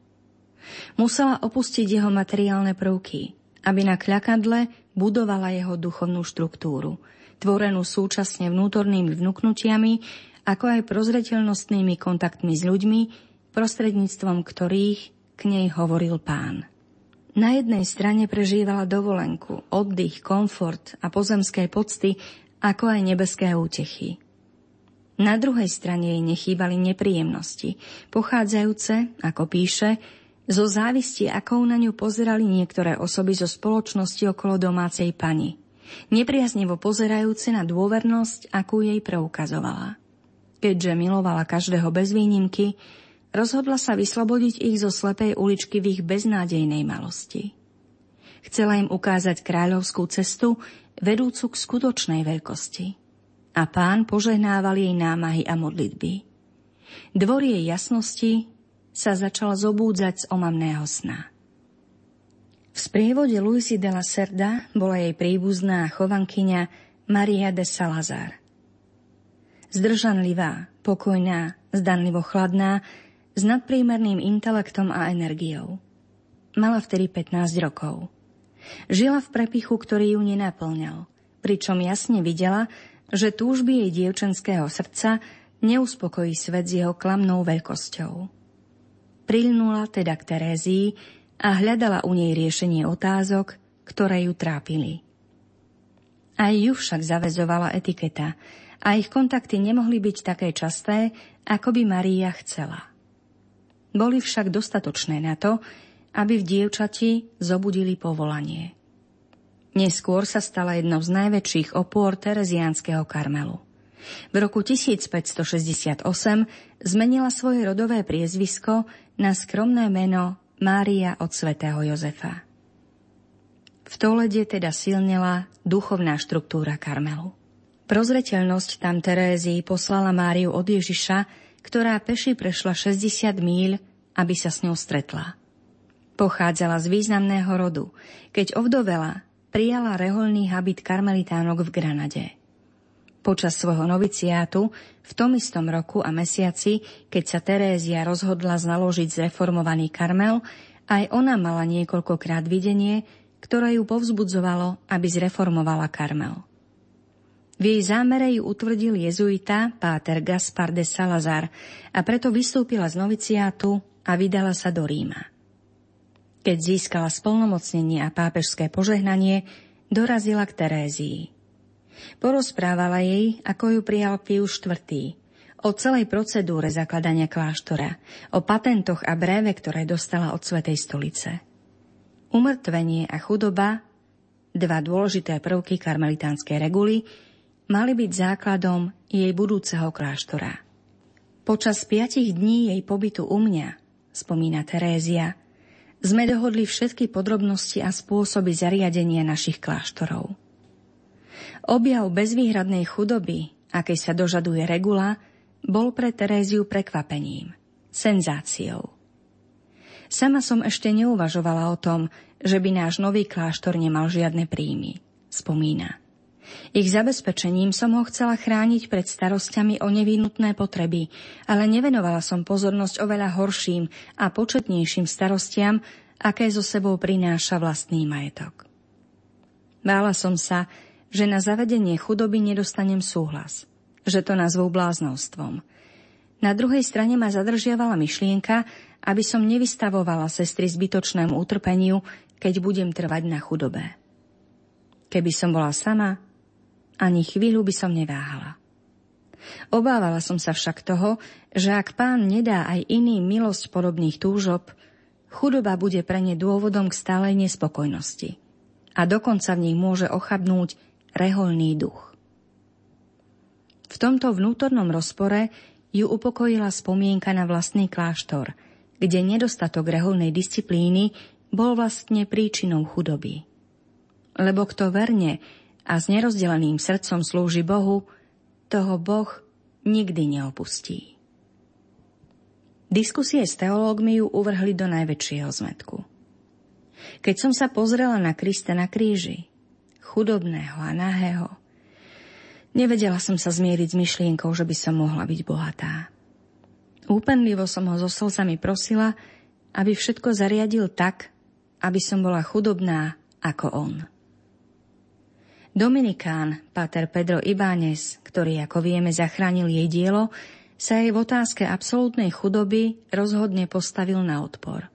Musela opustiť jeho materiálne prvky, aby na kľakadle budovala jeho duchovnú štruktúru, tvorenú súčasne vnútornými vnuknutiami, ako aj prozreteľnostnými kontaktmi s ľuďmi, prostredníctvom ktorých k nej hovoril Pán. Na jednej strane prežívala dovolenku, oddych, komfort a pozemské pocty, ako aj nebeské útechy. Na druhej strane jej nechýbali nepríjemnosti, pochádzajúce, ako píše, zo závisti, akou na ňu pozerali niektoré osoby zo spoločnosti okolo domácej pani, nepriaznivo pozerajúce na dôvernosť, akú jej preukazovala. Keďže milovala každého bez výnimky, rozhodla sa vyslobodiť ich zo slepej uličky v ich beznádejnej malosti. Chcela im ukázať kráľovskú cestu, vedúcu k skutočnej veľkosti. A Pán požehnával jej námahy a modlitby. Dvor jej jasnosti sa začal zobúdzať z omamného sna. V sprievode Luisy de la Cerda bola jej príbuzná chovankyňa Maria de Salazar. Zdržanlivá, pokojná, zdanlivo chladná, s nadpriemerným intelektom a energiou. Mala vtedy pätnásť rokov. Žila v prepichu, ktorý ju nenapĺňal, pričom jasne videla, že túžby jej dievčenského srdca neuspokojí svet s jeho klamnou veľkosťou. Prilnula teda k Terézii a hľadala u nej riešenie otázok, ktoré ju trápili. Aj ju však zaväzovala etiketa a ich kontakty nemohli byť také časté, ako by Maria chcela. Boli však dostatočné na to, aby v dievčati zobudili povolanie. Neskôr sa stala jednou z najväčších opôr tereziánskeho Karmelu. V roku tisícpäťstošesťdesiatosem zmenila svoje rodové priezvisko na skromné meno Mária od svätého Jozefa. V Tolede teda silnela duchovná štruktúra Karmelu. Prozreteľnosť tam Terézii poslala Máriu od Ježiša, ktorá peši prešla šesťdesiat míľ, aby sa s ňou stretla. Pochádzala z významného rodu. Keď ovdovela, prijala reholný habit karmelitánok v Granade. Počas svojho noviciátu, v tom istom roku a mesiaci, keď sa Terézia rozhodla znaložiť zreformovaný Karmel, aj ona mala niekoľkokrát videnie, ktoré ju povzbudzovalo, aby zreformovala Karmel. V jej zámere ju utvrdil jezuita páter Gaspar de Salazar a preto vystúpila z noviciátu a vydala sa do Ríma. Keď získala splnomocnenie a pápežské požehnanie, dorazila k Terézii. Porozprávala jej, ako ju prijal Pius štvrtý, o celej procedúre zakladania kláštora, o patentoch a breve, ktoré dostala od Svätej Stolice. Umrtvenie a chudoba, dva dôležité prvky karmelitánskej reguly, mali byť základom jej budúceho kláštora. Počas piatich dní jej pobytu u mňa, spomína Terézia, sme dohodli všetky podrobnosti a spôsoby zariadenia našich kláštorov. Objav bezvýhradnej chudoby, akej sa dožaduje regula, bol pre Teréziu prekvapením, senzáciou. Sama som ešte neuvažovala o tom, že by náš nový kláštor nemal žiadne príjmy, spomína. Ich zabezpečením som ho chcela chrániť pred starosťami o nevyhnutné potreby, ale nevenovala som pozornosť oveľa horším a početnejším starostiam, aké zo sebou prináša vlastný majetok. Bála som sa, že na zavedenie chudoby nedostanem súhlas, že to nazvú bláznostvom. Na druhej strane ma zadržiavala myšlienka, aby som nevystavovala sestry zbytočnému utrpeniu, keď budem trvať na chudobe. Keby som bola sama, ani chvíľu by som neváhala. Obávala som sa však toho, že ak Pán nedá aj iným milosť podobných túžob, chudoba bude pre ne dôvodom k stálej nespokojnosti a dokonca v nich môže ochabnúť reholný duch. V tomto vnútornom rozpore ju upokojila spomienka na vlastný kláštor, kde nedostatok reholnej disciplíny bol vlastne príčinou chudoby. Lebo kto verne a s nerozdeleným srdcom slúži Bohu, toho Boh nikdy neopustí. Diskusie s teológmi ju uvrhli do najväčšieho zmätku. Keď som sa pozrela na Krista na kríži, chudobného a nahého, nevedela som sa zmieriť s myšlienkou, že by som mohla byť bohatá. Úpenlivo som ho so slzami prosila, aby všetko zariadil tak, aby som bola chudobná ako on. Dominikán, páter Pedro Ibáñez, ktorý, ako vieme, zachránil jej dielo, sa jej v otázke absolútnej chudoby rozhodne postavil na odpor.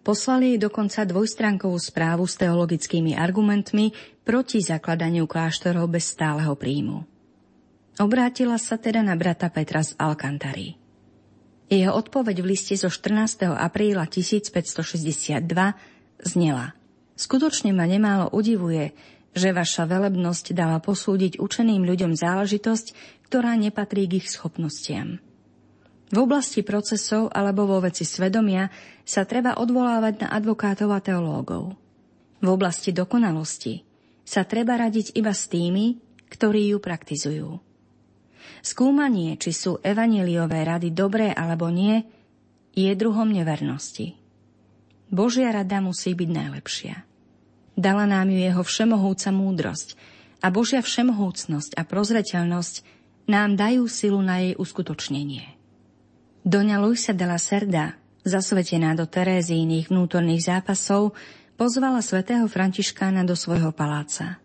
Poslali jej dokonca dvojstránkovú správu s teologickými argumentmi proti zakladaniu kláštorov bez stáleho príjmu. Obrátila sa teda na brata Petra z Alcántary. Jeho odpoveď v liste zo štrnásteho apríla tisícpäťstošesťdesiatdva znela: Skutočne ma nemálo udivuje, že vaša velebnosť dala posúdiť učeným ľuďom záležitosť, ktorá nepatrí k ich schopnostiam. V oblasti procesov alebo vo veci svedomia sa treba odvolávať na advokátov a teológov. V oblasti dokonalosti sa treba radiť iba s tými, ktorí ju praktizujú. Skúmanie, či sú evanjeliové rady dobré alebo nie, je druhom nevernosti. Božia rada musí byť najlepšia. Dala nám ju jeho všemohúca múdrosť a Božia všemohúcnosť a prozreteľnosť nám dajú silu na jej uskutočnenie. Doňa Luisa de la Cerda, zasvetená do Terézijných vnútorných zápasov, pozvala svätého Františkána do svojho paláca.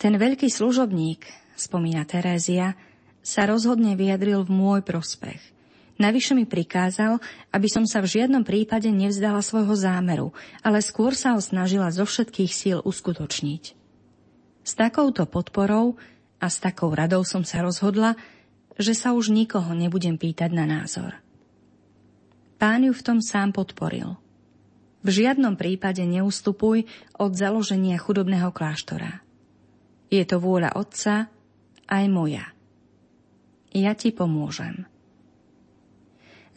Ten veľký služobník, spomína Terézia, sa rozhodne vyjadril v môj prospech. Navyše mi prikázal, aby som sa v žiadnom prípade nevzdala svojho zámeru, ale skôr sa ho snažila zo všetkých síl uskutočniť. S takouto podporou a s takou radou som sa rozhodla, že sa už nikoho nebudem pýtať na názor. Pán ju v tom sám podporil. V žiadnom prípade neustupuj od založenia chudobného kláštora. Je to vôľa Otca, aj moja. Ja ti pomôžem.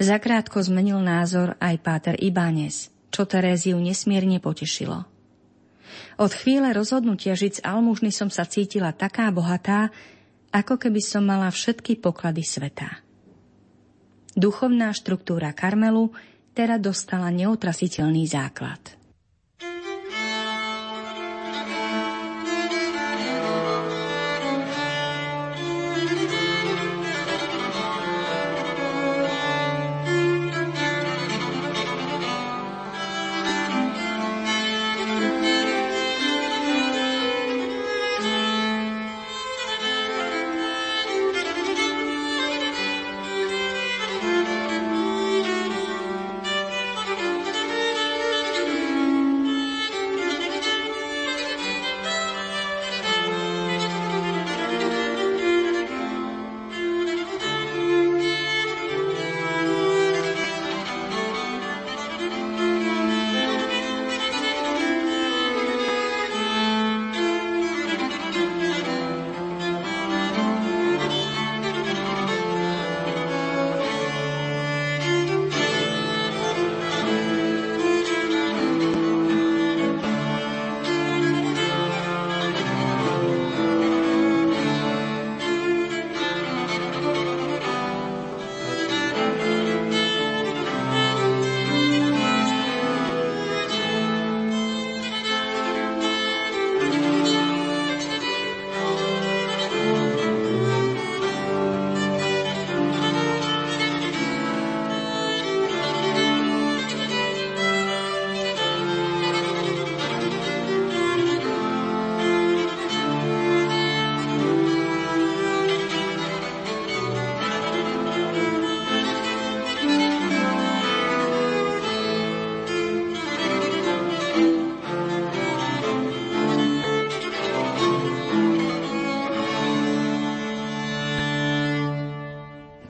Zakrátko zmenil názor aj páter Ibáñez, čo Teréziu nesmierne potešilo. Od chvíle rozhodnutia žiť z almužny som sa cítila taká bohatá, ako keby som mala všetky poklady sveta. Duchovná štruktúra Karmelu teda dostala neotrasiteľný základ.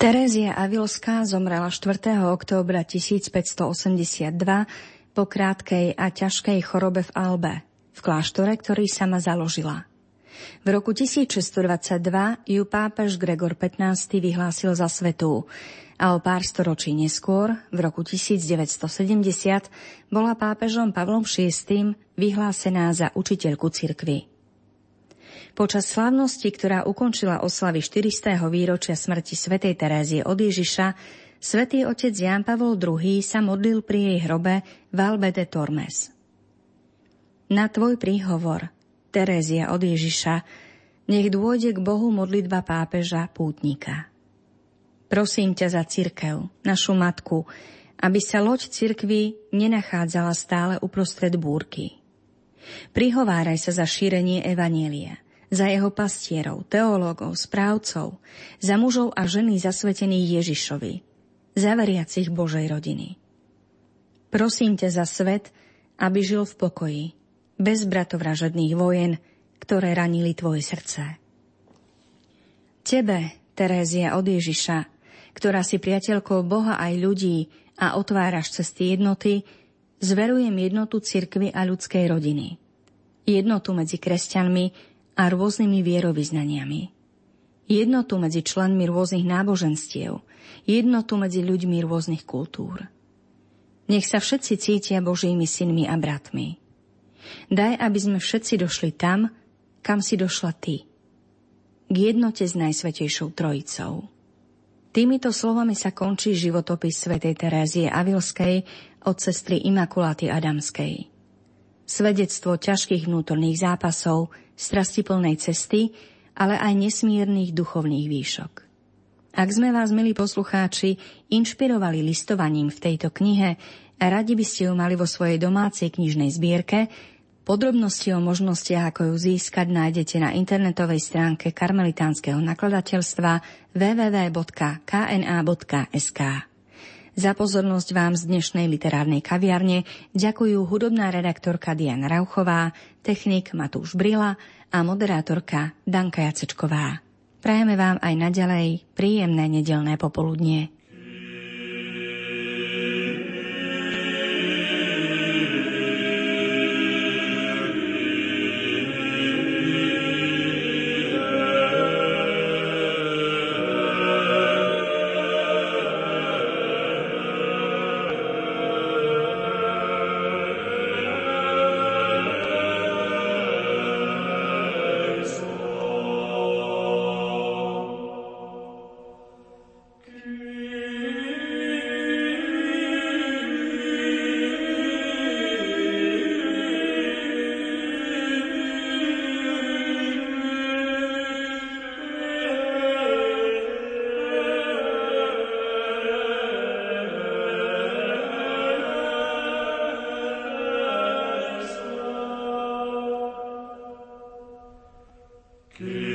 Terézia Avilská zomrela štvrtého októbra tisícpäťstoosemdesiatdva po krátkej a ťažkej chorobe v Albe, v kláštore, ktorý sama založila. V roku tisícšesťstodvadsaťdva ju pápež Gregor pätnásty vyhlásil za svetú a o pár storočí neskôr, v roku tisícdeväťstosedemdesiat, bola pápežom Pavlom šiestym vyhlásená za učiteľku cirkvi. Počas slávnosti, ktorá ukončila oslavy štyristého výročia smrti svätej Terézie od Ježiša, svätý otec Jan Pavol druhý sa modlil pri jej hrobe v Albe de Tormes. Na tvoj príhovor, Terézia od Ježiša, nech dôjde k Bohu modlitba pápeža pútnika. Prosím ťa za cirkev, našu matku, aby sa loď cirkvi nenachádzala stále uprostred búrky. Prihováraj sa za šírenie evanjelia, za jeho pastierov, teológov, správcov, za mužov a ženy zasvetených Ježišovi, za veriacich Božej rodiny. Prosím ťa za svet, aby žil v pokoji, bez bratovražedných vojen, ktoré ranili tvoje srdce. Tebe, Terézia od Ježiša, ktorá si priateľkou Boha aj ľudí a otváraš cesty jednoty, zverujem jednotu cirkvi a ľudskej rodiny. Jednotu medzi kresťanmi a rôznymi vierovyznaniami. Jednotu medzi členmi rôznych náboženstiev, jednotu medzi ľuďmi rôznych kultúr. Nech sa všetci cítia Božími synmi a bratmi. Daj, aby sme všetci došli tam, kam si došla ty. K jednote s Najsvetejšou Trojicou. Týmito slovami sa končí životopis svätej Terézie Avilskej od sestry Imakulaty Adamskej. Svedectvo ťažkých vnútorných zápasov, strastiplnej cesty, ale aj nesmiernych duchovných výšok. Ak sme vás, milí poslucháči, inšpirovali listovaním v tejto knihe, radi by ste ju mali vo svojej domácej knižnej zbierke, Podrobnosti o možnostiach, ako ju získať, nájdete na internetovej stránke Karmelitánskeho nakladateľstva w w w bodka k n a bodka s k. Za pozornosť vám z dnešnej literárnej kaviarne ďakujú hudobná redaktorka Diana Rauchová, technik Matúš Brila a moderátorka Danka Jacečková. Prajeme vám aj naďalej príjemné nedeľné popoludnie. Thank you.